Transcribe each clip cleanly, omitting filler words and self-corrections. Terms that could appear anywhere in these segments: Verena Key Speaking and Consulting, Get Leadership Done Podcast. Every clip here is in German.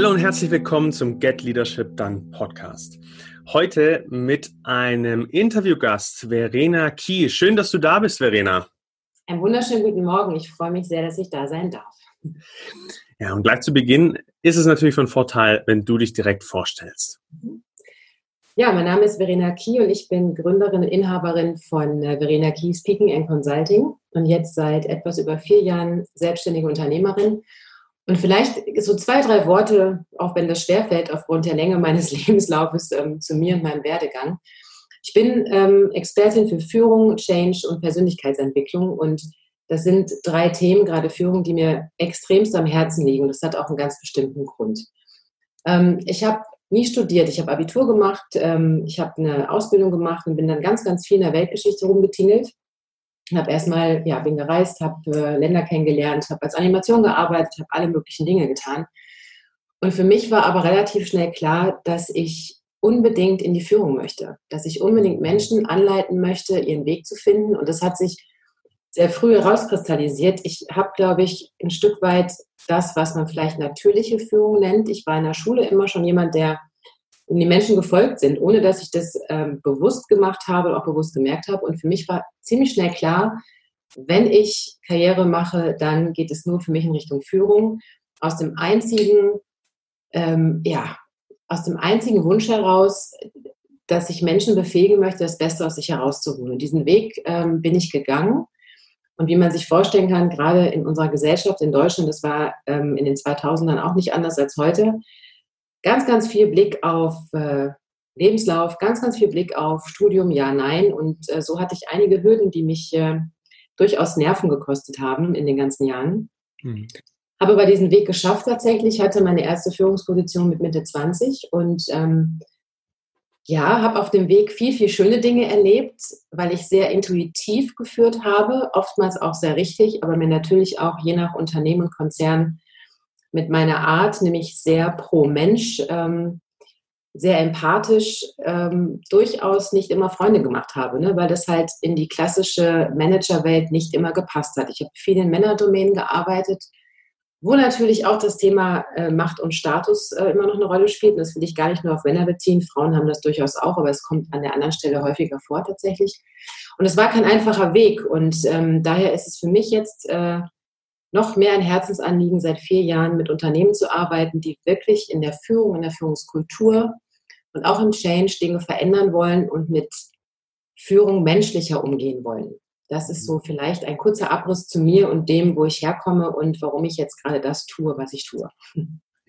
Hallo und herzlich willkommen zum Get Leadership Done Podcast. Heute mit einem Interviewgast, Verena Key. Schön, dass du da bist, Verena. Einen wunderschönen guten Morgen. Ich freue mich sehr, dass ich da sein darf. Ja, und gleich zu Beginn ist es natürlich von Vorteil, wenn du dich direkt vorstellst. Ja, mein Name ist Verena Key und ich bin Gründerin und Inhaberin von Verena Key Speaking and Consulting und jetzt seit etwas über 4 Jahren selbstständige Unternehmerin. Und vielleicht so 2, 3 Worte, auch wenn das schwerfällt, aufgrund der Länge meines Lebenslaufes zu mir und meinem Werdegang. Ich bin Expertin für Führung, Change und Persönlichkeitsentwicklung. Und das sind 3 Themen, gerade Führung, die mir extremst am Herzen liegen. Das hat auch einen ganz bestimmten Grund. Ich habe nie studiert. Ich habe Abitur gemacht. Ich habe eine Ausbildung gemacht und bin dann ganz, ganz viel in der Weltgeschichte rumgetingelt. Ich habe erstmal, bin gereist, habe Länder kennengelernt, habe als Animation gearbeitet, habe alle möglichen Dinge getan. Und für mich war aber relativ schnell klar, dass ich unbedingt in die Führung möchte, dass ich unbedingt Menschen anleiten möchte, ihren Weg zu finden. Und das hat sich sehr früh herauskristallisiert. Ich habe, glaube ich, ein Stück weit das, was man vielleicht natürliche Führung nennt. Ich war in der Schule immer schon jemand, der in die Menschen gefolgt sind, ohne dass ich das bewusst gemacht habe, auch bewusst gemerkt habe. Und für mich war ziemlich schnell klar, wenn ich Karriere mache, dann geht es nur für mich in Richtung Führung. Aus dem einzigen Wunsch heraus, dass ich Menschen befähigen möchte, das Beste aus sich herauszuholen. Und diesen Weg bin ich gegangen. Und wie man sich vorstellen kann, gerade in unserer Gesellschaft in Deutschland, das war in den 2000ern auch nicht anders als heute, ganz, ganz viel Blick auf Lebenslauf, ganz, ganz viel Blick auf Studium, ja, nein. Und so hatte ich einige Hürden, die mich durchaus Nerven gekostet haben in den ganzen Jahren. Habe aber diesen Weg geschafft tatsächlich, hatte meine erste Führungsposition mit Mitte 20 und habe auf dem Weg viel, viel schöne Dinge erlebt, weil ich sehr intuitiv geführt habe, oftmals auch sehr richtig, aber mir natürlich auch je nach Unternehmen und Konzern mit meiner Art, nämlich sehr pro Mensch, sehr empathisch, durchaus nicht immer Freunde gemacht habe, ne? Weil das halt in die klassische Managerwelt nicht immer gepasst hat. Ich habe viel in Männerdomänen gearbeitet, wo natürlich auch das Thema Macht und Status immer noch eine Rolle spielt. Und das will ich gar nicht nur auf Männer beziehen. Frauen haben das durchaus auch, aber es kommt an der anderen Stelle häufiger vor tatsächlich. Und es war kein einfacher Weg. Und daher ist es für mich jetzt noch mehr ein Herzensanliegen, seit 4 Jahren mit Unternehmen zu arbeiten, die wirklich in der Führung, in der Führungskultur und auch im Change Dinge verändern wollen und mit Führung menschlicher umgehen wollen. Das ist so vielleicht ein kurzer Abriss zu mir und dem, wo ich herkomme und warum ich jetzt gerade das tue, was ich tue.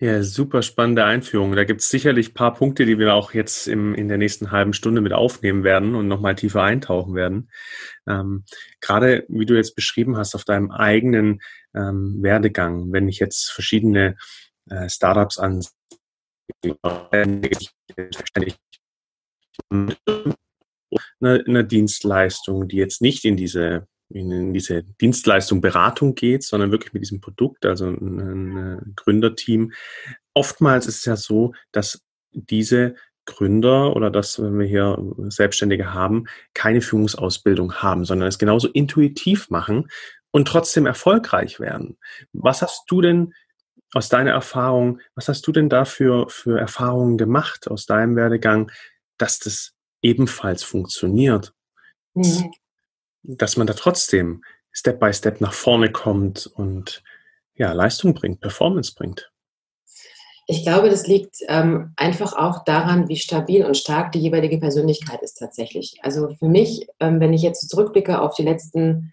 Ja, super spannende Einführung. Da gibt es sicherlich ein paar Punkte, die wir auch jetzt in der nächsten halben Stunde mit aufnehmen werden und nochmal tiefer eintauchen werden. Gerade, wie du jetzt beschrieben hast, auf deinem eigenen Werdegang, wenn ich jetzt verschiedene Startups ansehe, einer Dienstleistung, die jetzt nicht in diese Dienstleistung Beratung geht, sondern wirklich mit diesem Produkt, also ein Gründerteam. Oftmals ist es ja so, dass diese Gründer oder dass, wenn wir hier Selbstständige haben, keine Führungsausbildung haben, sondern es genauso intuitiv machen und trotzdem erfolgreich werden. Was hast du denn aus deiner Erfahrung, was hast du denn da für Erfahrungen gemacht aus deinem Werdegang, dass das ebenfalls funktioniert, dass man da trotzdem Step by Step nach vorne kommt und ja, Leistung bringt, Performance bringt? Ich glaube, das liegt einfach auch daran, wie stabil und stark die jeweilige Persönlichkeit ist tatsächlich. Also für mich, wenn ich jetzt zurückblicke auf die letzten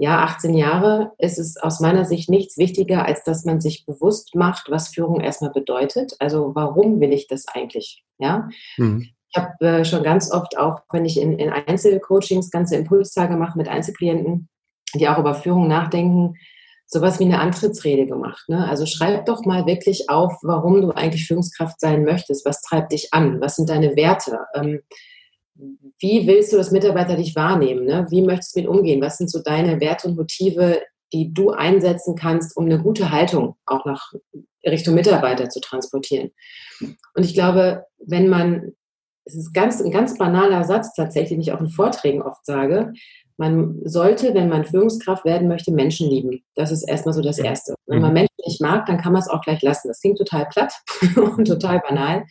18 Jahre, ist es aus meiner Sicht nichts wichtiger, als dass man sich bewusst macht, was Führung erstmal bedeutet. Also warum will ich das eigentlich? Ja. Ich habe schon ganz oft auch, wenn ich in Einzelcoachings ganze Impulstage mache mit Einzelklienten, die auch über Führung nachdenken, sowas wie eine Antrittsrede gemacht. Ne? Also schreib doch mal wirklich auf, warum du eigentlich Führungskraft sein möchtest. Was treibt dich an? Was sind deine Werte? Wie willst du, dass Mitarbeiter dich wahrnehmen? Ne? Wie möchtest du mit umgehen? Was sind so deine Werte und Motive, die du einsetzen kannst, um eine gute Haltung auch nach Richtung Mitarbeiter zu transportieren? Und ich glaube, wenn man, es ist ein ganz banaler Satz tatsächlich, den ich auch in Vorträgen oft sage. Man sollte, wenn man Führungskraft werden möchte, Menschen lieben. Das ist erstmal so das Erste. Wenn man Menschen nicht mag, dann kann man es auch gleich lassen. Das klingt total platt und total banal,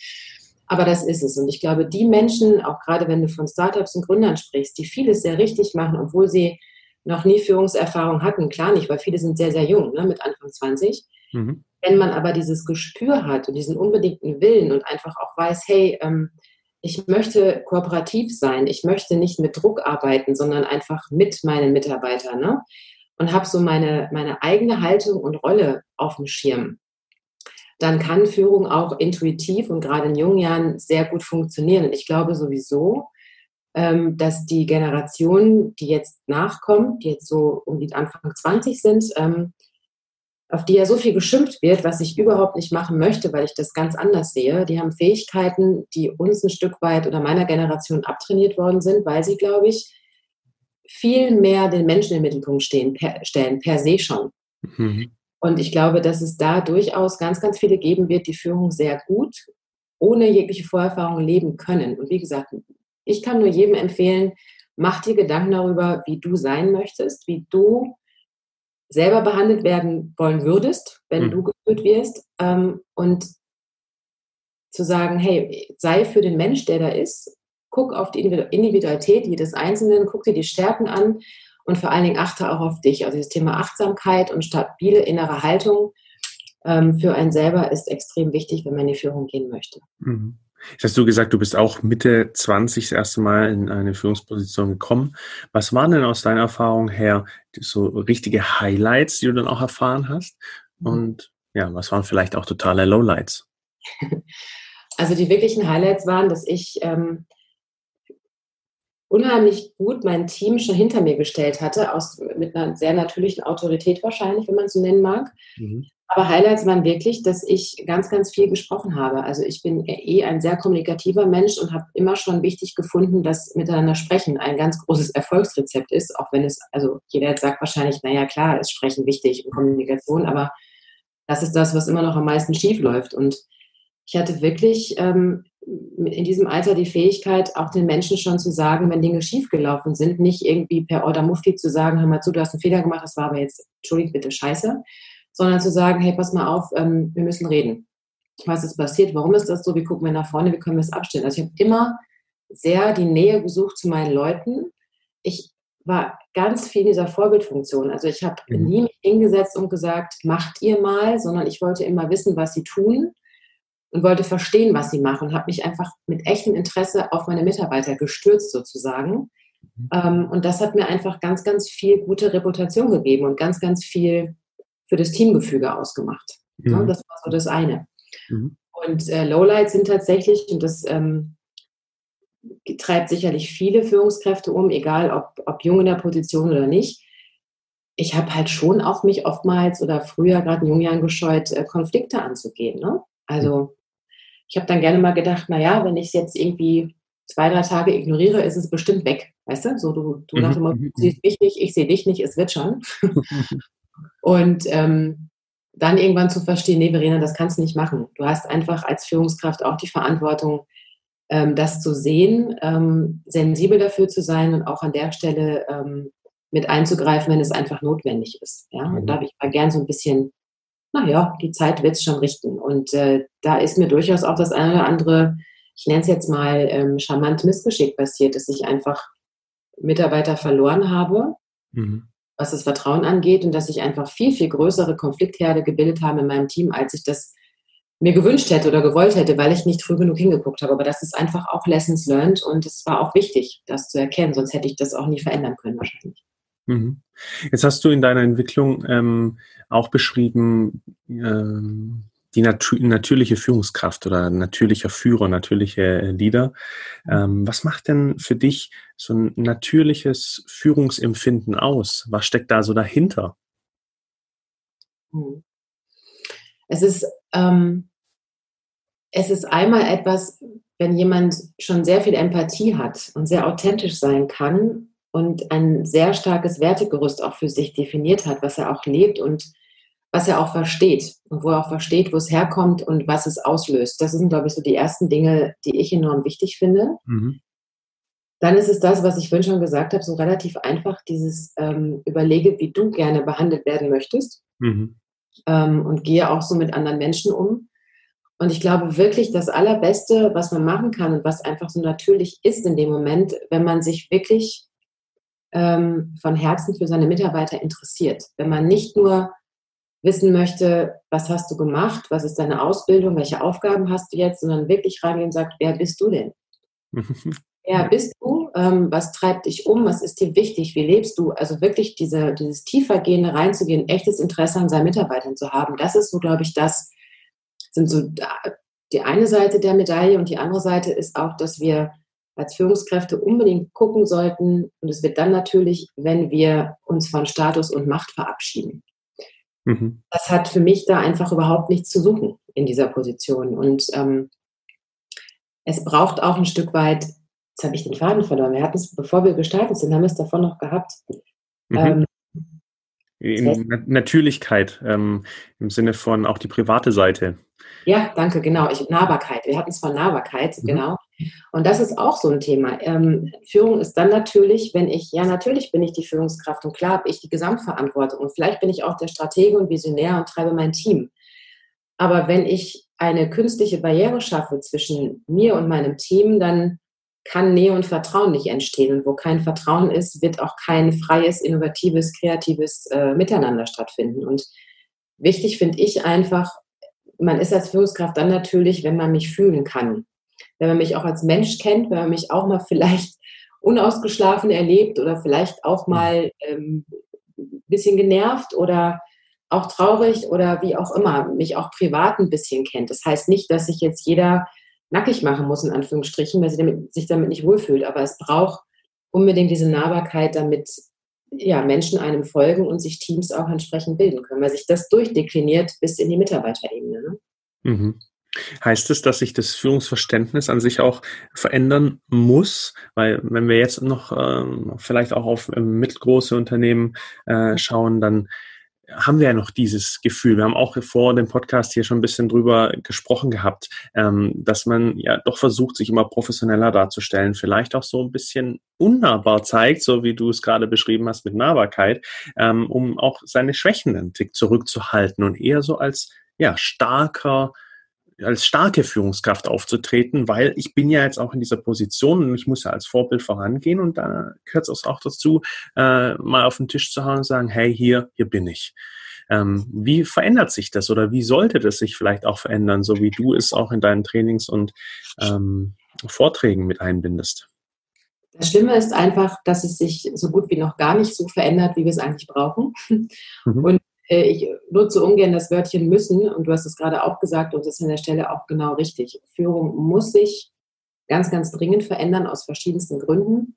aber das ist es. Und ich glaube, die Menschen, auch gerade wenn du von Startups und Gründern sprichst, die vieles sehr richtig machen, obwohl sie noch nie Führungserfahrung hatten, klar nicht, weil viele sind sehr, sehr jung, ne, mit Anfang 20. Mhm. Wenn man aber dieses Gespür hat und diesen unbedingten Willen und einfach auch weiß, hey, ich möchte kooperativ sein, ich möchte nicht mit Druck arbeiten, sondern einfach mit meinen Mitarbeitern, ne? Und habe so meine eigene Haltung und Rolle auf dem Schirm, dann kann Führung auch intuitiv und gerade in jungen Jahren sehr gut funktionieren. Und ich glaube sowieso, dass die Generation, die jetzt nachkommt, die jetzt so um die Anfang 20 sind, auf die ja so viel geschimpft wird, was ich überhaupt nicht machen möchte, weil ich das ganz anders sehe. Die haben Fähigkeiten, die uns ein Stück weit oder meiner Generation abtrainiert worden sind, weil sie, glaube ich, viel mehr den Menschen in den Mittelpunkt stellen, per se schon. Mhm. Und ich glaube, dass es da durchaus ganz, ganz viele geben wird, die Führung sehr gut, ohne jegliche Vorerfahrung leben können. Und wie gesagt, ich kann nur jedem empfehlen, mach dir Gedanken darüber, wie du sein möchtest, wie du selber behandelt werden wollen würdest, wenn du geführt wirst, und zu sagen, hey, sei für den Mensch, der da ist, guck auf die Individualität jedes Einzelnen, guck dir die Stärken an und vor allen Dingen achte auch auf dich. Also das Thema Achtsamkeit und stabile innere Haltung für einen selber ist extrem wichtig, wenn man in die Führung gehen möchte. Mhm. Jetzt hast du gesagt, du bist auch Mitte 20 das erste Mal in eine Führungsposition gekommen. Was waren denn aus deiner Erfahrung her so richtige Highlights, die du dann auch erfahren hast? Und ja, was waren vielleicht auch totale Lowlights? Also die wirklichen Highlights waren, dass ich unheimlich gut mein Team schon hinter mir gestellt hatte, mit einer sehr natürlichen Autorität wahrscheinlich, wenn man es so nennen mag. Mhm. Aber Highlights waren wirklich, dass ich ganz, ganz viel gesprochen habe. Also ich bin ein sehr kommunikativer Mensch und habe immer schon wichtig gefunden, dass miteinander sprechen ein ganz großes Erfolgsrezept ist, auch wenn es, also jeder sagt wahrscheinlich, naja klar, ist Sprechen wichtig und Kommunikation, aber das ist das, was immer noch am meisten schief läuft. Und ich hatte wirklich in diesem Alter die Fähigkeit, auch den Menschen schon zu sagen, wenn Dinge schiefgelaufen sind, nicht irgendwie per Order Mufti zu sagen, hör mal zu, du hast einen Fehler gemacht, das war aber jetzt, entschuldigt bitte, scheiße, sondern zu sagen, hey, pass mal auf, wir müssen reden. Was ist passiert? Warum ist das so? Wie gucken wir nach vorne? Wie können wir es abstellen? Also ich habe immer sehr die Nähe gesucht zu meinen Leuten. Ich war ganz viel in dieser Vorbildfunktion. Also ich habe nie mich hingesetzt und gesagt, macht ihr mal, sondern ich wollte immer wissen, was sie tun und wollte verstehen, was sie machen und habe mich einfach mit echtem Interesse auf meine Mitarbeiter gestürzt sozusagen. Und das hat mir einfach ganz, ganz viel gute Reputation gegeben und ganz, ganz viel für das Teamgefüge ausgemacht. Mhm. Ja, das war so das eine. Mhm. Und Lowlights sind tatsächlich, und das treibt sicherlich viele Führungskräfte um, egal ob jung in der Position oder nicht. Ich habe halt schon auch mich oftmals oder früher, gerade in jungen Jahren, gescheut, Konflikte anzugehen. Ne? Also ich habe dann gerne mal gedacht, naja, wenn ich es jetzt irgendwie 2-3 Tage ignoriere, ist es bestimmt weg. Weißt du, so du sagst immer, du siehst mich nicht, ich sehe dich nicht, es wird schon. Und dann irgendwann zu verstehen, nee, Verena, das kannst du nicht machen. Du hast einfach als Führungskraft auch die Verantwortung, das zu sehen, sensibel dafür zu sein und auch an der Stelle mit einzugreifen, wenn es einfach notwendig ist. Ja? Und da habe ich mal gern so ein bisschen, naja, die Zeit wird es schon richten. Und da ist mir durchaus auch das eine oder andere, ich nenne es jetzt mal charmant Missgeschick passiert, dass ich einfach Mitarbeiter verloren habe. Mhm. Was das Vertrauen angeht und dass sich einfach viel, viel größere Konfliktherde gebildet haben in meinem Team, als ich das mir gewünscht hätte oder gewollt hätte, weil ich nicht früh genug hingeguckt habe. Aber das ist einfach auch Lessons learned und es war auch wichtig, das zu erkennen, sonst hätte ich das auch nie verändern können wahrscheinlich. Mhm. Jetzt hast du in deiner Entwicklung auch beschrieben, die natürliche Führungskraft oder natürlicher Führer, natürliche Leader. Was macht denn für dich so ein natürliches Führungsempfinden aus? Was steckt da so dahinter? Es ist einmal etwas, wenn jemand schon sehr viel Empathie hat und sehr authentisch sein kann und ein sehr starkes Wertegerüst auch für sich definiert hat, was er auch lebt und was er auch versteht und wo er auch versteht, wo es herkommt und was es auslöst. Das sind, glaube ich, so die ersten Dinge, die ich enorm wichtig finde. Mhm. dann ist es das, was ich vorhin schon gesagt habe, so relativ einfach, dieses überlege, wie du gerne behandelt werden möchtest, und gehe auch so mit anderen Menschen um. Und ich glaube wirklich, das Allerbeste, was man machen kann und was einfach so natürlich ist in dem Moment, wenn man sich wirklich von Herzen für seine Mitarbeiter interessiert. Wenn man nicht nur wissen möchte, was hast du gemacht, was ist deine Ausbildung, welche Aufgaben hast du jetzt, sondern wirklich reingehen und sagt, wer bist du denn? Wer bist du? Was treibt dich um? Was ist dir wichtig? Wie lebst du? Also wirklich dieses tiefergehende reinzugehen, echtes Interesse an seinen Mitarbeitern zu haben, das ist so, glaube ich, das, sind so die eine Seite der Medaille, und die andere Seite ist auch, dass wir als Führungskräfte unbedingt gucken sollten, und es wird dann natürlich, wenn wir uns von Status und Macht verabschieden. Das hat für mich da einfach überhaupt nichts zu suchen in dieser Position. Und es braucht auch ein Stück weit, jetzt habe ich den Faden verloren, wir hatten es, bevor wir gestartet sind, haben wir es davon noch gehabt, Natürlichkeit, im Sinne von auch die private Seite. Ja, danke, genau. Nahbarkeit. Wir hatten es von Nahbarkeit, genau. Und das ist auch so ein Thema. Führung ist dann natürlich, wenn ich, ja, natürlich bin ich die Führungskraft und klar habe ich die Gesamtverantwortung und vielleicht bin ich auch der Stratege und Visionär und treibe mein Team. Aber wenn ich eine künstliche Barriere schaffe zwischen mir und meinem Team, dann kann Nähe und Vertrauen nicht entstehen. Und wo kein Vertrauen ist, wird auch kein freies, innovatives, kreatives Miteinander stattfinden. Und wichtig finde ich einfach, man ist als Führungskraft dann natürlich, wenn man mich fühlen kann. Wenn man mich auch als Mensch kennt, wenn man mich auch mal vielleicht unausgeschlafen erlebt oder vielleicht auch mal ein bisschen genervt oder auch traurig oder wie auch immer, mich auch privat ein bisschen kennt. Das heißt nicht, dass sich jetzt jeder nackig machen muss, in Anführungsstrichen, weil sie sich damit nicht wohlfühlt. Aber es braucht unbedingt diese Nahbarkeit, damit ja, Menschen einem folgen und sich Teams auch entsprechend bilden können, weil sich das durchdekliniert bis in die Mitarbeiterebene. Ne? Heißt es, dass sich das Führungsverständnis an sich auch verändern muss? Weil wenn wir jetzt noch vielleicht auch auf mittelgroße Unternehmen schauen, dann haben wir ja noch dieses Gefühl. Wir haben auch vor dem Podcast hier schon ein bisschen drüber gesprochen gehabt, dass man ja doch versucht, sich immer professioneller darzustellen, vielleicht auch so ein bisschen unnahbar zeigt, so wie du es gerade beschrieben hast mit Nahbarkeit, um auch seine Schwächen einen Tick zurückzuhalten und eher so als ja starke Führungskraft aufzutreten, weil ich bin ja jetzt auch in dieser Position und ich muss ja als Vorbild vorangehen, und da gehört es auch dazu, mal auf den Tisch zu hauen und sagen, hey, hier bin ich. Wie verändert sich das oder wie sollte das sich vielleicht auch verändern, so wie du es auch in deinen Trainings und Vorträgen mit einbindest? Das Schlimme ist einfach, dass es sich so gut wie noch gar nicht so verändert, wie wir es eigentlich brauchen. Und ich nutze ungern das Wörtchen müssen, und du hast es gerade auch gesagt, und das ist an der Stelle auch genau richtig. Führung muss sich ganz, ganz dringend verändern aus verschiedensten Gründen.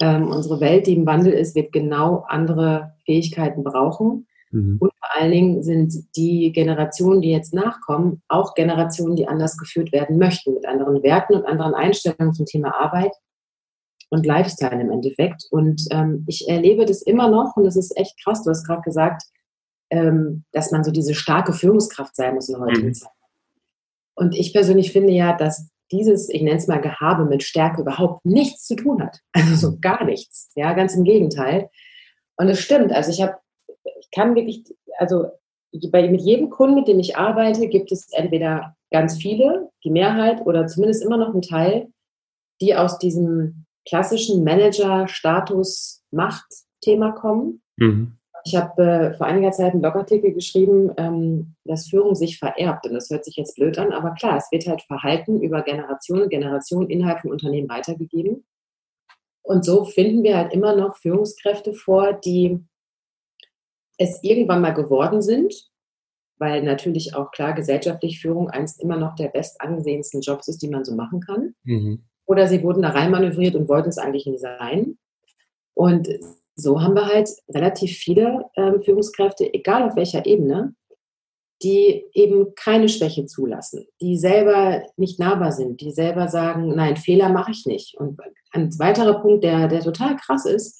Unsere Welt, die im Wandel ist, wird genau andere Fähigkeiten brauchen. Und vor allen Dingen sind die Generationen, die jetzt nachkommen, auch Generationen, die anders geführt werden möchten, mit anderen Werten und anderen Einstellungen zum Thema Arbeit und Lifestyle im Endeffekt. Und ich erlebe das immer noch, und das ist echt krass, du hast gerade gesagt, dass man so diese starke Führungskraft sein muss in der heutigen Zeit. Und ich persönlich finde ja, dass dieses, ich nenne es mal Gehabe mit Stärke, überhaupt nichts zu tun hat. Also so gar nichts. Ja, ganz im Gegenteil. Und es stimmt, also ich kann wirklich, also mit jedem Kunden, mit dem ich arbeite, gibt es entweder ganz viele, die Mehrheit oder zumindest immer noch einen Teil, die aus diesem klassischen Manager-Status-Macht-Thema kommen. Ich habe vor einiger Zeit einen Blogartikel geschrieben, dass Führung sich vererbt. Und das hört sich jetzt blöd an, aber klar, es wird halt Verhalten über Generationen und Generationen innerhalb von Unternehmen weitergegeben. Und so finden wir halt immer noch Führungskräfte vor, die es irgendwann mal geworden sind, weil natürlich auch klar gesellschaftlich Führung einst immer noch der bestangesehensten Jobs ist, die man so machen kann. Oder sie wurden da reinmanövriert und wollten es eigentlich nicht sein. Und so haben wir halt relativ viele Führungskräfte, egal auf welcher Ebene, die eben keine Schwäche zulassen, die selber nicht nahbar sind, die selber sagen, nein, Fehler mache ich nicht. Und ein weiterer Punkt, der total krass ist,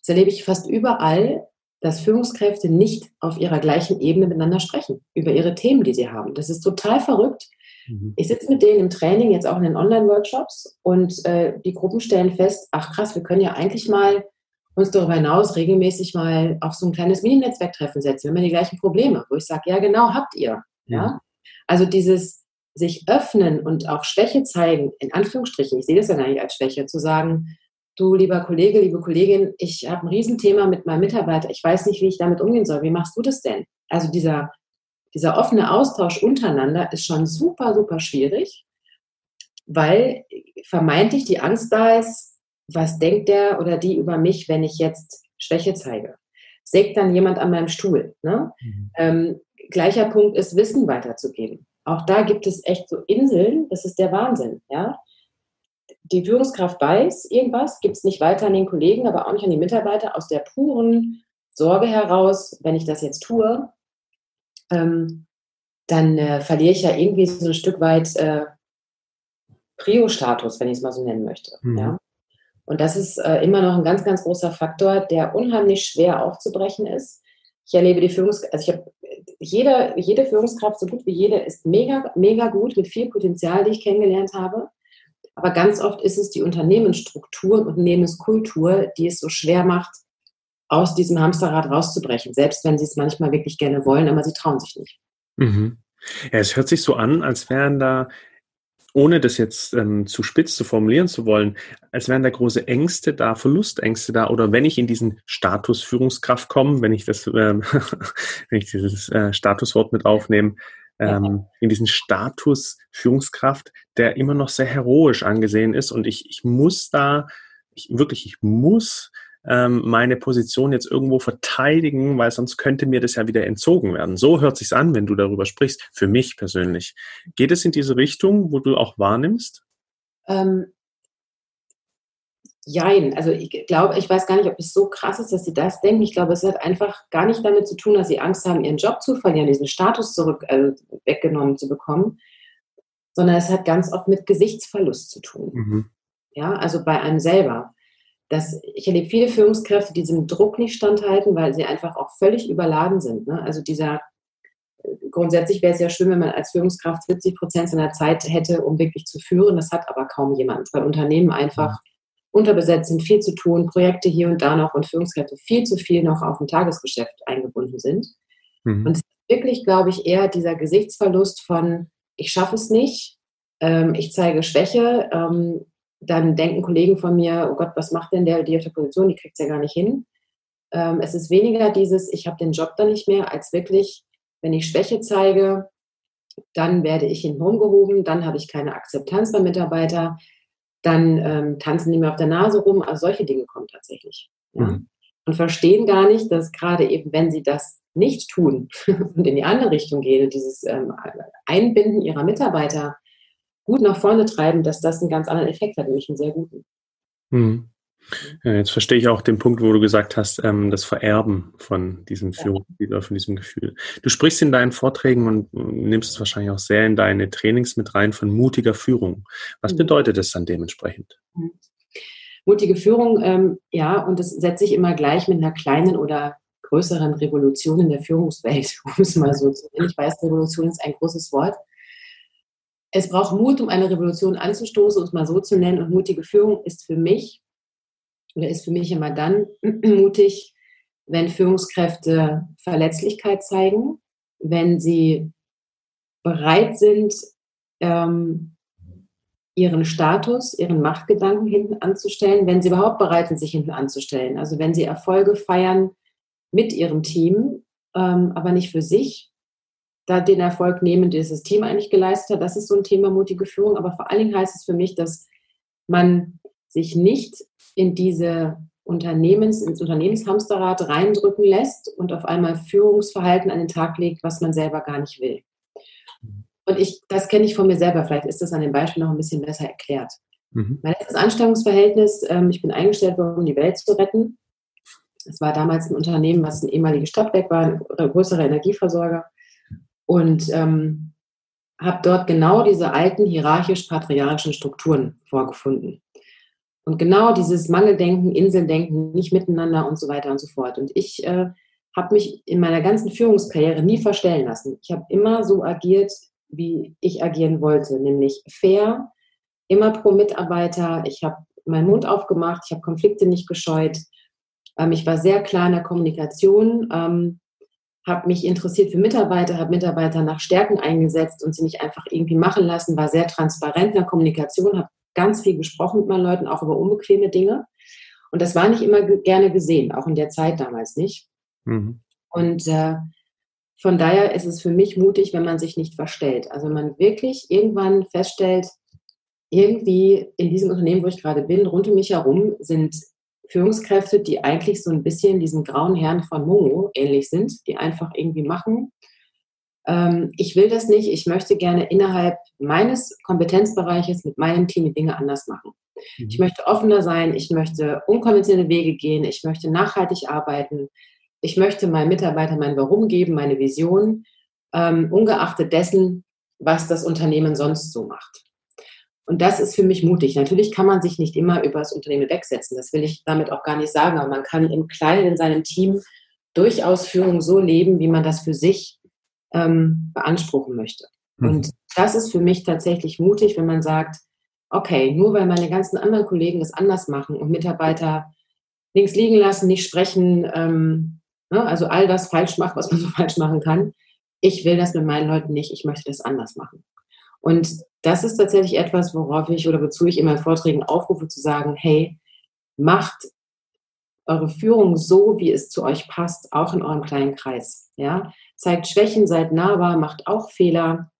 das erlebe ich fast überall, dass Führungskräfte nicht auf ihrer gleichen Ebene miteinander sprechen, über ihre Themen, die sie haben. Das ist total verrückt. Ich sitze mit denen im Training, jetzt auch in den Online-Workshops, und die Gruppen stellen fest, ach krass, wir können ja eigentlich mal uns darüber hinaus regelmäßig mal auf so ein kleines Mini-Netzwerktreffen setzen, wenn wir die gleichen Probleme, wo ich sage, ja genau, habt ihr. Ja? Also dieses sich öffnen und auch Schwäche zeigen, in Anführungsstrichen, ich sehe das ja gar nicht als Schwäche, zu sagen, du lieber Kollege, liebe Kollegin, ich habe ein Riesenthema mit meinem Mitarbeiter, ich weiß nicht, wie ich damit umgehen soll, wie machst du das denn? Also dieser offene Austausch untereinander ist schon super, super schwierig, weil vermeintlich die Angst da ist, was denkt der oder die über mich, wenn ich jetzt Schwäche zeige? Sägt dann jemand an meinem Stuhl? Ne? Gleicher Punkt ist, Wissen weiterzugeben. Auch da gibt es echt so Inseln, das ist der Wahnsinn. Ja? Die Führungskraft weiß irgendwas, gibt es nicht weiter an den Kollegen, aber auch nicht an die Mitarbeiter, aus der puren Sorge heraus, wenn ich das jetzt tue, dann verliere ich ja irgendwie so ein Stück weit Prio-Status, wenn ich es mal so nennen möchte. Ja? Und das ist immer noch ein ganz, ganz großer Faktor, der unheimlich schwer aufzubrechen ist. Ich erlebe die Führungskraft, also ich habe jede Führungskraft, so gut wie jede, ist mega, mega gut mit viel Potenzial, die ich kennengelernt habe. Aber ganz oft ist es die Unternehmensstruktur und Unternehmenskultur, die es so schwer macht, aus diesem Hamsterrad rauszubrechen, selbst wenn sie es manchmal wirklich gerne wollen, aber sie trauen sich nicht. Ja, es hört sich so an, als wären da, ohne das jetzt zu spitz zu formulieren zu wollen, als wären da große Ängste da, Verlustängste da, oder wenn ich in diesen Status Führungskraft komme, wenn ich dieses Statuswort mit aufnehme, in diesen Status Führungskraft, der immer noch sehr heroisch angesehen ist, und ich muss meine Position jetzt irgendwo verteidigen, weil sonst könnte mir das ja wieder entzogen werden. So hört sich's an, wenn du darüber sprichst, für mich persönlich. Geht es in diese Richtung, wo du auch wahrnimmst? Jein. Also ich glaube, ich weiß gar nicht, ob es so krass ist, dass sie das denken. Ich glaube, es hat einfach gar nicht damit zu tun, dass sie Angst haben, ihren Job zu verlieren, diesen Status weggenommen zu bekommen, sondern es hat ganz oft mit Gesichtsverlust zu tun. Ja, also bei einem selber. Ich erlebe viele Führungskräfte, die diesem Druck nicht standhalten, weil sie einfach auch völlig überladen sind. Ne? Also grundsätzlich wäre es ja schön, wenn man als Führungskraft 70% seiner Zeit hätte, um wirklich zu führen. Das hat aber kaum jemand, weil Unternehmen einfach unterbesetzt sind, viel zu tun, Projekte hier und da noch, und Führungskräfte viel zu viel noch auf dem Tagesgeschäft eingebunden sind. Und es ist wirklich, glaube ich, eher dieser Gesichtsverlust von, ich schaffe es nicht, ich zeige Schwäche, dann denken Kollegen von mir, oh Gott, was macht denn die auf der Position, die kriegt es ja gar nicht hin. Es ist weniger dieses, ich habe den Job dann nicht mehr, als wirklich, wenn ich Schwäche zeige, dann werde ich hinten rumgehoben, dann habe ich keine Akzeptanz beim Mitarbeiter, dann tanzen die mir auf der Nase rum, also solche Dinge kommen tatsächlich. Ja? Und verstehen gar nicht, dass gerade eben, wenn sie das nicht tun und in die andere Richtung gehen, dieses Einbinden ihrer Mitarbeiter gut nach vorne treiben, dass das einen ganz anderen Effekt hat, nämlich einen sehr guten. Ja, jetzt verstehe ich auch den Punkt, wo du gesagt hast, das Vererben von diesem Führungslieder, von diesem Gefühl. Du sprichst in deinen Vorträgen und nimmst es wahrscheinlich auch sehr in deine Trainings mit rein von mutiger Führung. Was bedeutet das dann dementsprechend? Mutige Führung, und das setze ich immer gleich mit einer kleinen oder größeren Revolution in der Führungswelt, um es mal so zu nennen. Ich weiß, Revolution ist ein großes Wort. Es braucht Mut, um eine Revolution anzustoßen, um es mal so zu nennen. Und mutige Führung ist für mich immer dann mutig, wenn Führungskräfte Verletzlichkeit zeigen, wenn sie bereit sind, ihren Status, ihren Machtgedanken hinten anzustellen, wenn sie überhaupt bereit sind, sich hinten anzustellen. Also wenn sie Erfolge feiern mit ihrem Team, aber nicht für sich, da den Erfolg nehmen, den das Team eigentlich geleistet hat. Das ist so ein Thema mutige Führung. Aber vor allen Dingen heißt es für mich, dass man sich nicht in ins Unternehmenshamsterrad reindrücken lässt und auf einmal Führungsverhalten an den Tag legt, was man selber gar nicht will. Und das kenne ich von mir selber. Vielleicht ist das an dem Beispiel noch ein bisschen besser erklärt. Mein letztes Anstellungsverhältnis, ich bin eingestellt worden, um die Welt zu retten. Es war damals ein Unternehmen, was ein ehemaliges Stadtwerk war, ein größerer Energieversorger. Und habe dort genau diese alten hierarchisch-patriarchischen Strukturen vorgefunden. Und genau dieses Mangeldenken, Inseldenken, nicht miteinander und so weiter und so fort. Und ich habe mich in meiner ganzen Führungskarriere nie verstellen lassen. Ich habe immer so agiert, wie ich agieren wollte, nämlich fair, immer pro Mitarbeiter. Ich habe meinen Mund aufgemacht, ich habe Konflikte nicht gescheut. Ich war sehr klar in der Kommunikation, habe mich interessiert für Mitarbeiter, habe Mitarbeiter nach Stärken eingesetzt und sie nicht einfach irgendwie machen lassen, war sehr transparent in der Kommunikation, habe ganz viel gesprochen mit meinen Leuten, auch über unbequeme Dinge. Und das war nicht immer gerne gesehen, auch in der Zeit damals nicht. Mhm. Und von daher ist es für mich mutig, wenn man sich nicht verstellt. Also wenn man wirklich irgendwann feststellt, irgendwie in diesem Unternehmen, wo ich gerade bin, rund um mich herum sind Führungskräfte, die eigentlich so ein bisschen diesem grauen Herrn von Mungo ähnlich sind, die einfach irgendwie machen. Ich will das nicht, ich möchte gerne innerhalb meines Kompetenzbereiches mit meinem Team die Dinge anders machen. Mhm. Ich möchte offener sein, ich möchte unkonventionelle Wege gehen, ich möchte nachhaltig arbeiten, ich möchte meinen Mitarbeitern mein Warum geben, meine Vision, ungeachtet dessen, was das Unternehmen sonst so macht. Und das ist für mich mutig. Natürlich kann man sich nicht immer über das Unternehmen wegsetzen. Das will ich damit auch gar nicht sagen. Aber man kann im Kleinen in seinem Team durchaus Führung so leben, wie man das für sich beanspruchen möchte. Mhm. Und das ist für mich tatsächlich mutig, wenn man sagt, okay, nur weil meine ganzen anderen Kollegen das anders machen und Mitarbeiter links liegen lassen, nicht sprechen, also all das falsch macht, was man so falsch machen kann. Ich will das mit meinen Leuten nicht. Ich möchte das anders machen. Und das ist tatsächlich etwas, worauf ich oder wozu ich in meinen Vorträgen aufrufe, zu sagen, hey, macht eure Führung so, wie es zu euch passt, auch in eurem kleinen Kreis. Ja? Zeigt Schwächen, seid nahbar, macht auch Fehler,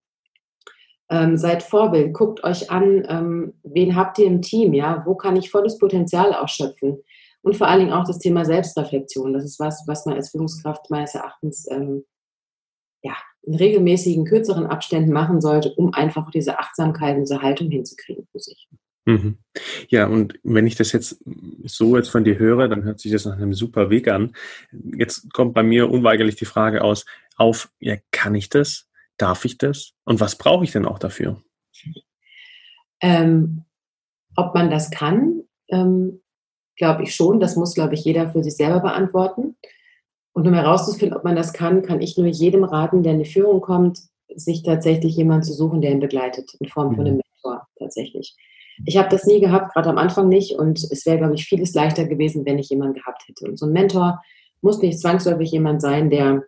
seid Vorbild, guckt euch an, wen habt ihr im Team, ja? Wo kann ich volles Potenzial ausschöpfen? Und vor allen Dingen auch das Thema Selbstreflexion. Das ist was, was man als Führungskraft meines Erachtens in regelmäßigen, kürzeren Abständen machen sollte, um einfach diese Achtsamkeit und diese Haltung hinzukriegen für sich. Mhm. Ja, und wenn ich das jetzt so jetzt von dir höre, dann hört sich das nach einem super Weg an. Jetzt kommt bei mir unweigerlich die Frage kann ich das? Darf ich das? Und was brauche ich denn auch dafür? Ob man das kann, glaube ich schon. Das muss, glaube ich, jeder für sich selber beantworten. Und um herauszufinden, ob man das kann, kann ich nur jedem raten, der in die Führung kommt, sich tatsächlich jemanden zu suchen, der ihn begleitet, in Form von einem Mentor tatsächlich. Ich habe das nie gehabt, gerade am Anfang nicht. Und es wäre, glaube ich, vieles leichter gewesen, wenn ich jemanden gehabt hätte. Und so ein Mentor muss nicht zwangsläufig jemand sein, der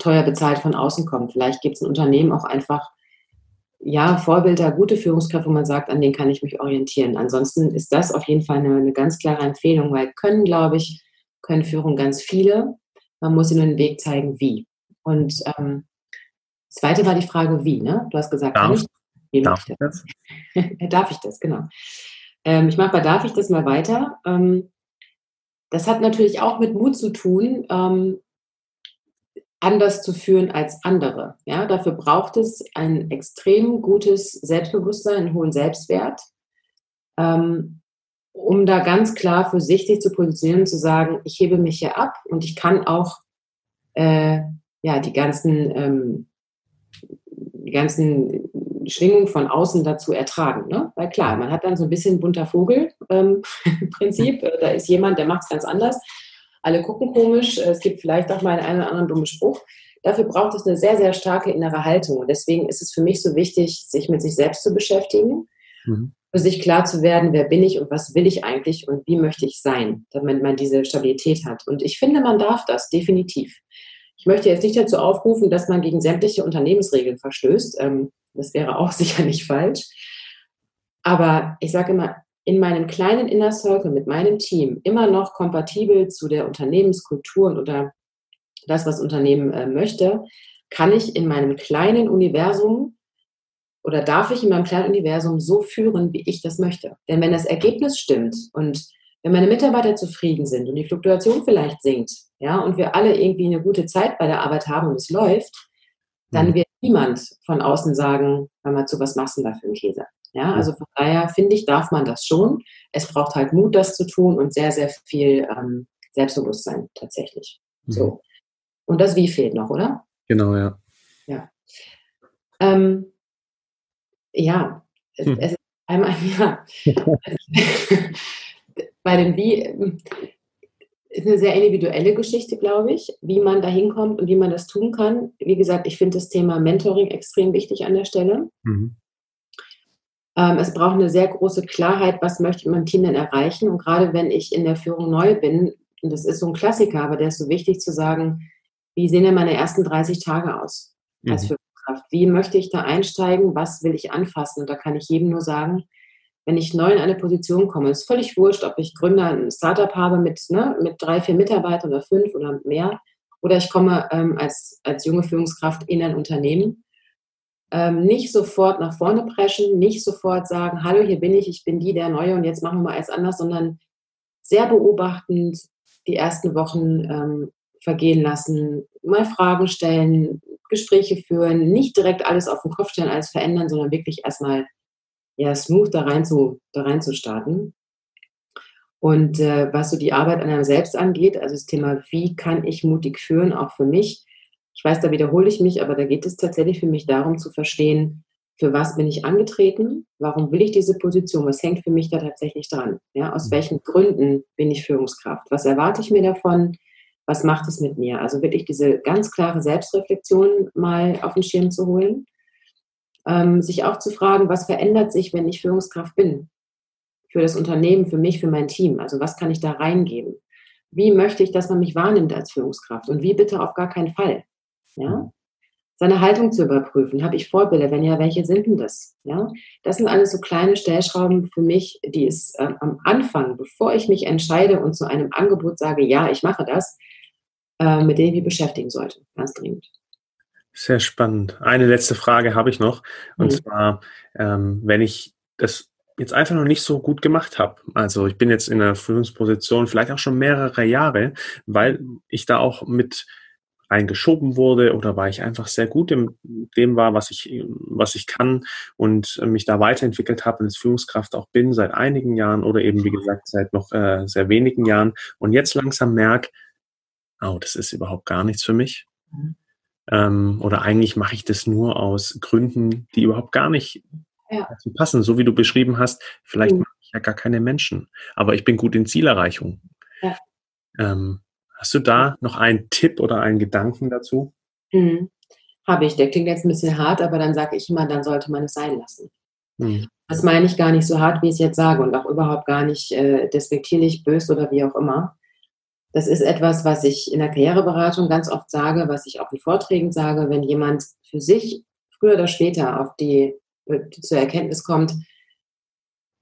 teuer bezahlt von außen kommt. Vielleicht gibt es in Unternehmen auch einfach Vorbilder, gute Führungskräfte, wo man sagt, an denen kann ich mich orientieren. Ansonsten ist das auf jeden Fall eine ganz klare Empfehlung, weil können Führung ganz viele. Man muss ihnen den Weg zeigen, wie. Und das Zweite war die Frage, wie. Ne? Du hast gesagt, darf ich das, genau. Ich mache bei darf ich das mal weiter. Das hat natürlich auch mit Mut zu tun, anders zu führen als andere. Ja? Dafür braucht es ein extrem gutes Selbstbewusstsein, einen hohen Selbstwert, um da ganz klar für sich zu positionieren und zu sagen, ich hebe mich hier ab und ich kann auch die ganzen Schwingungen von außen dazu ertragen. Ne? Weil klar, man hat dann so ein bisschen bunter Vogel im Prinzip. Da ist jemand, der macht es ganz anders. Alle gucken komisch. Es gibt vielleicht auch mal einen oder anderen dummen Spruch. Dafür braucht es eine sehr, sehr starke innere Haltung. Und deswegen ist es für mich so wichtig, sich mit sich selbst zu beschäftigen. Mhm. Für sich klar zu werden, wer bin ich und was will ich eigentlich und wie möchte ich sein, damit man diese Stabilität hat. Und ich finde, man darf das, definitiv. Ich möchte jetzt nicht dazu aufrufen, dass man gegen sämtliche Unternehmensregeln verstößt. Das wäre auch sicherlich falsch. Aber ich sage immer, in meinem kleinen Inner Circle mit meinem Team immer noch kompatibel zu der Unternehmenskultur oder das, was Unternehmen möchte, kann ich in meinem kleinen Universum oder darf ich in meinem kleinen Universum so führen, wie ich das möchte? Denn wenn das Ergebnis stimmt und wenn meine Mitarbeiter zufrieden sind und die Fluktuation vielleicht sinkt, ja, und wir alle irgendwie eine gute Zeit bei der Arbeit haben und es läuft, dann wird niemand von außen sagen, hör mal zu, was machst du da für einen Käse? Ja, also von daher, finde ich, darf man das schon. Es braucht halt Mut, das zu tun und sehr, sehr viel Selbstbewusstsein tatsächlich. Mhm. So. Und das Wie fehlt noch, oder? Genau, ja. Ja. Es ist einmal, ja. Bei dem Wie, ist eine sehr individuelle Geschichte, glaube ich, wie man da hinkommt und wie man das tun kann. Wie gesagt, ich finde das Thema Mentoring extrem wichtig an der Stelle. Mhm. Es braucht eine sehr große Klarheit, was möchte ich mit meinem Team denn erreichen. Und gerade wenn ich in der Führung neu bin, und das ist so ein Klassiker, aber der ist so wichtig zu sagen, wie sehen denn meine ersten 30 Tage aus als Führungskraft? Wie möchte ich da einsteigen? Was will ich anfassen? Und da kann ich jedem nur sagen, wenn ich neu in eine Position komme, ist völlig wurscht, ob ich Gründer ein Startup habe mit 3, 4 Mitarbeitern oder 5 oder mehr, oder ich komme als junge Führungskraft in ein Unternehmen. Nicht sofort nach vorne preschen, nicht sofort sagen, hallo, hier bin ich bin die, der Neue und jetzt machen wir mal alles anders, sondern sehr beobachtend die ersten Wochen vergehen lassen, mal Fragen stellen, Gespräche führen, nicht direkt alles auf den Kopf stellen, alles verändern, sondern wirklich erstmal smooth da rein zu starten. Und was so die Arbeit an einem selbst angeht, also das Thema, wie kann ich mutig führen, auch für mich. Ich weiß, da wiederhole ich mich, aber da geht es tatsächlich für mich darum zu verstehen, für was bin ich angetreten, warum will ich diese Position, was hängt für mich da tatsächlich dran, ja, aus welchen Gründen bin ich Führungskraft, was erwarte ich mir davon, was macht es mit mir, also wirklich diese ganz klare Selbstreflexion mal auf den Schirm zu holen. Sich auch zu fragen, was verändert sich, wenn ich Führungskraft bin? Für das Unternehmen, für mich, für mein Team. Also was kann ich da reingeben? Wie möchte ich, dass man mich wahrnimmt als Führungskraft? Und wie bitte auf gar keinen Fall? Ja? Seine Haltung zu überprüfen. Habe ich Vorbilder? Wenn ja, welche sind denn das? Ja? Das sind alles so kleine Stellschrauben für mich, die es am Anfang, bevor ich mich entscheide und zu einem Angebot sage, ja, ich mache das, mit denen ich mich beschäftigen sollte. Ganz dringend. Sehr spannend. Eine letzte Frage habe ich noch. Und zwar, wenn ich das jetzt einfach noch nicht so gut gemacht habe. Also ich bin jetzt in einer Führungsposition vielleicht auch schon mehrere Jahre, weil ich da auch mit reingeschoben wurde oder weil ich einfach sehr gut in dem war, was ich kann und mich da weiterentwickelt habe und als Führungskraft auch bin seit einigen Jahren oder eben, wie gesagt, seit noch sehr wenigen Jahren und jetzt langsam merke, das ist überhaupt gar nichts für mich. Mhm. Oder eigentlich mache ich das nur aus Gründen, die überhaupt gar nicht dazu passen. So wie du beschrieben hast, vielleicht mache ich ja gar keine Menschen, aber ich bin gut in Zielerreichung. Ja. Hast du da noch einen Tipp oder einen Gedanken dazu? Habe ich. Der klingt jetzt ein bisschen hart, aber dann sage ich immer, dann sollte man es sein lassen. Das meine ich gar nicht so hart, wie ich es jetzt sage und auch überhaupt gar nicht despektierlich, böse oder wie auch immer. Das ist etwas, was ich in der Karriereberatung ganz oft sage, was ich auch in Vorträgen sage, wenn jemand für sich früher oder später zur Erkenntnis kommt,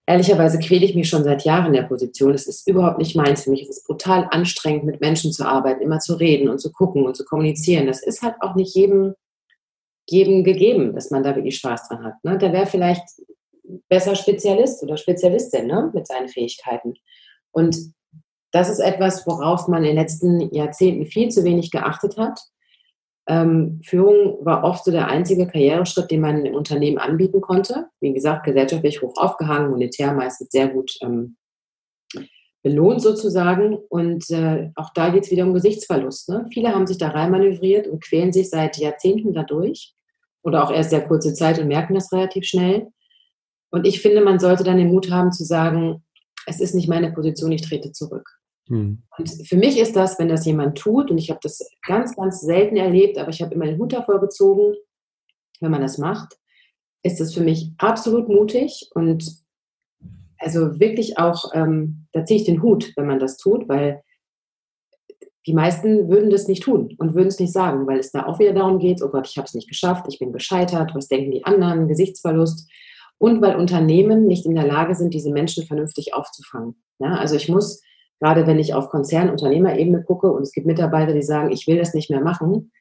ehrlicherweise quäle ich mich schon seit Jahren in der Position, es ist überhaupt nicht meins für mich, es ist brutal anstrengend, mit Menschen zu arbeiten, immer zu reden und zu gucken und zu kommunizieren. Das ist halt auch nicht jedem gegeben, dass man da wirklich Spaß dran hat. Ne? Der wäre vielleicht besser Spezialist oder Spezialistin, ne? Mit seinen Fähigkeiten. Und das ist etwas, worauf man in den letzten Jahrzehnten viel zu wenig geachtet hat. Führung war oft so der einzige Karriereschritt, den man im Unternehmen anbieten konnte. Wie gesagt, gesellschaftlich hoch aufgehangen, monetär meistens sehr gut belohnt sozusagen. Und auch da geht es wieder um Gesichtsverlust. Ne? Viele haben sich da reinmanövriert und quälen sich seit Jahrzehnten dadurch. Oder auch erst sehr kurze Zeit und merken das relativ schnell. Und ich finde, man sollte dann den Mut haben zu sagen, es ist nicht meine Position, ich trete zurück. Und für mich ist das, wenn das jemand tut, und ich habe das ganz, ganz selten erlebt, aber ich habe immer den Hut davor gezogen, wenn man das macht, ist das für mich absolut mutig und also wirklich auch, da ziehe ich den Hut, wenn man das tut, weil die meisten würden das nicht tun und würden es nicht sagen, weil es da auch wieder darum geht, oh Gott, ich habe es nicht geschafft, ich bin gescheitert, was denken die anderen, Gesichtsverlust und weil Unternehmen nicht in der Lage sind, diese Menschen vernünftig aufzufangen. Ja, also ich muss gerade wenn ich auf Konzernunternehmerebene gucke und es gibt Mitarbeiter, die sagen, ich will das nicht mehr machen,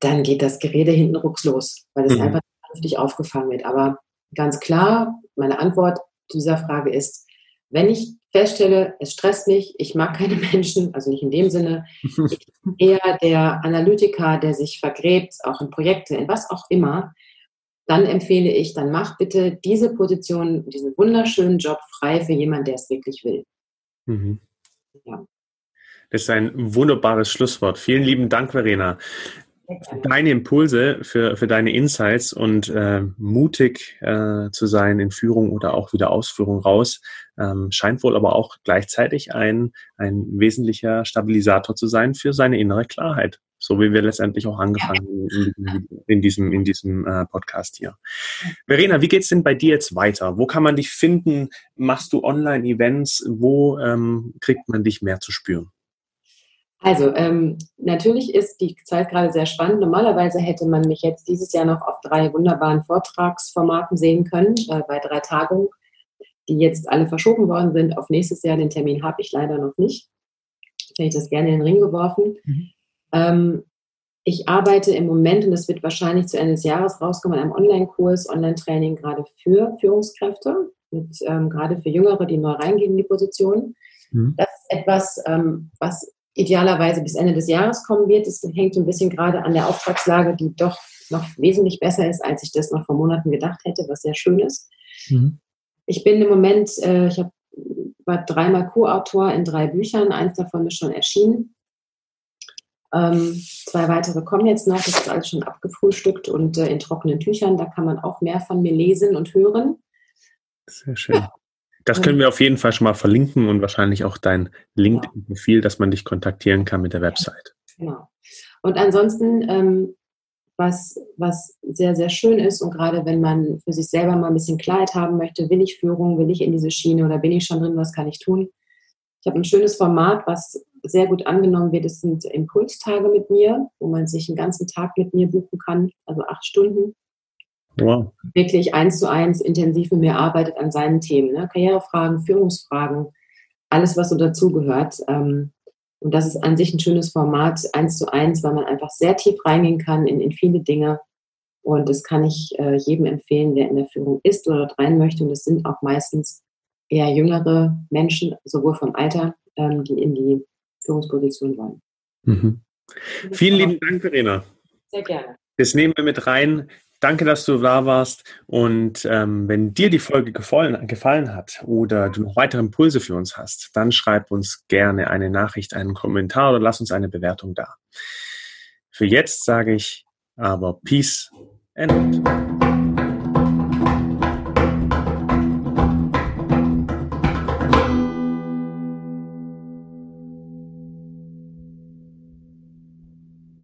dann geht das Gerede hinten rucks los, weil es einfach nicht vernünftig aufgefangen wird. Aber ganz klar, meine Antwort zu dieser Frage ist, wenn ich feststelle, es stresst mich, ich mag keine Menschen, also nicht in dem Sinne, ich bin eher der Analytiker, der sich vergräbt, auch in Projekte, in was auch immer, dann empfehle ich, dann mach bitte diese Position, diesen wunderschönen Job frei für jemanden, der es wirklich will. Ja. Das ist ein wunderbares Schlusswort. Vielen lieben Dank, Verena. für deine Impulse, für deine Insights und mutig zu sein in Führung oder auch wieder aus Führung raus, scheint wohl aber auch gleichzeitig ein wesentlicher Stabilisator zu sein für seine innere Klarheit. So wie wir letztendlich auch angefangen in diesem Podcast hier. Verena, wie geht's denn bei dir jetzt weiter? Wo kann man dich finden? Machst du Online-Events? Wo kriegt man dich mehr zu spüren? Also natürlich ist die Zeit gerade sehr spannend. Normalerweise hätte man mich jetzt dieses Jahr noch auf 3 wunderbaren Vortragsformaten sehen können, bei 3 Tagungen, die jetzt alle verschoben worden sind auf nächstes Jahr. Den Termin habe ich leider noch nicht. Ich hätte das gerne in den Ring geworfen. Mhm. Ich arbeite im Moment, und das wird wahrscheinlich zu Ende des Jahres rauskommen, an einem Online-Kurs, Online-Training gerade für Führungskräfte, mit, gerade für Jüngere, die neu reingehen in die Position. Mhm. Das ist etwas, was idealerweise bis Ende des Jahres kommen wird. Das hängt so ein bisschen gerade an der Auftragslage, die doch noch wesentlich besser ist, als ich das noch vor Monaten gedacht hätte, was sehr schön ist. Mhm. Ich bin im Moment, war 3-mal Co-Autor in 3 Büchern, eins davon ist schon erschienen. 2 weitere kommen jetzt noch, das ist alles schon abgefrühstückt und in trockenen Tüchern, da kann man auch mehr von mir lesen und hören. Sehr schön. Das können wir auf jeden Fall schon mal verlinken und wahrscheinlich auch dein LinkedIn-Profil, dass man dich kontaktieren kann mit der Website. Genau. Und ansonsten, was sehr, sehr schön ist und gerade wenn man für sich selber mal ein bisschen Klarheit haben möchte, will ich Führung, will ich in diese Schiene oder bin ich schon drin, was kann ich tun? Ich habe ein schönes Format, was sehr gut angenommen wird. Es sind Impulstage mit mir, wo man sich einen ganzen Tag mit mir buchen kann, also 8 Stunden. Wow. Wirklich 1:1 intensiv mit mir arbeitet an seinen Themen. Ne? Karrierefragen, Führungsfragen, alles, was so dazugehört. Und das ist an sich ein schönes Format, 1:1, weil man einfach sehr tief reingehen kann in viele Dinge. Und das kann ich jedem empfehlen, der in der Führung ist oder dort rein möchte. Und das sind auch meistens eher jüngere Menschen, sowohl vom Alter, die in die Führungsposition wollen. Mhm. Vielen lieben Dank, Verena. Sehr gerne. Das nehmen wir mit rein. Danke, dass du da warst. Und wenn dir die Folge gefallen hat oder du noch weitere Impulse für uns hast, dann schreib uns gerne eine Nachricht, einen Kommentar oder lass uns eine Bewertung da. Für jetzt sage ich aber Peace and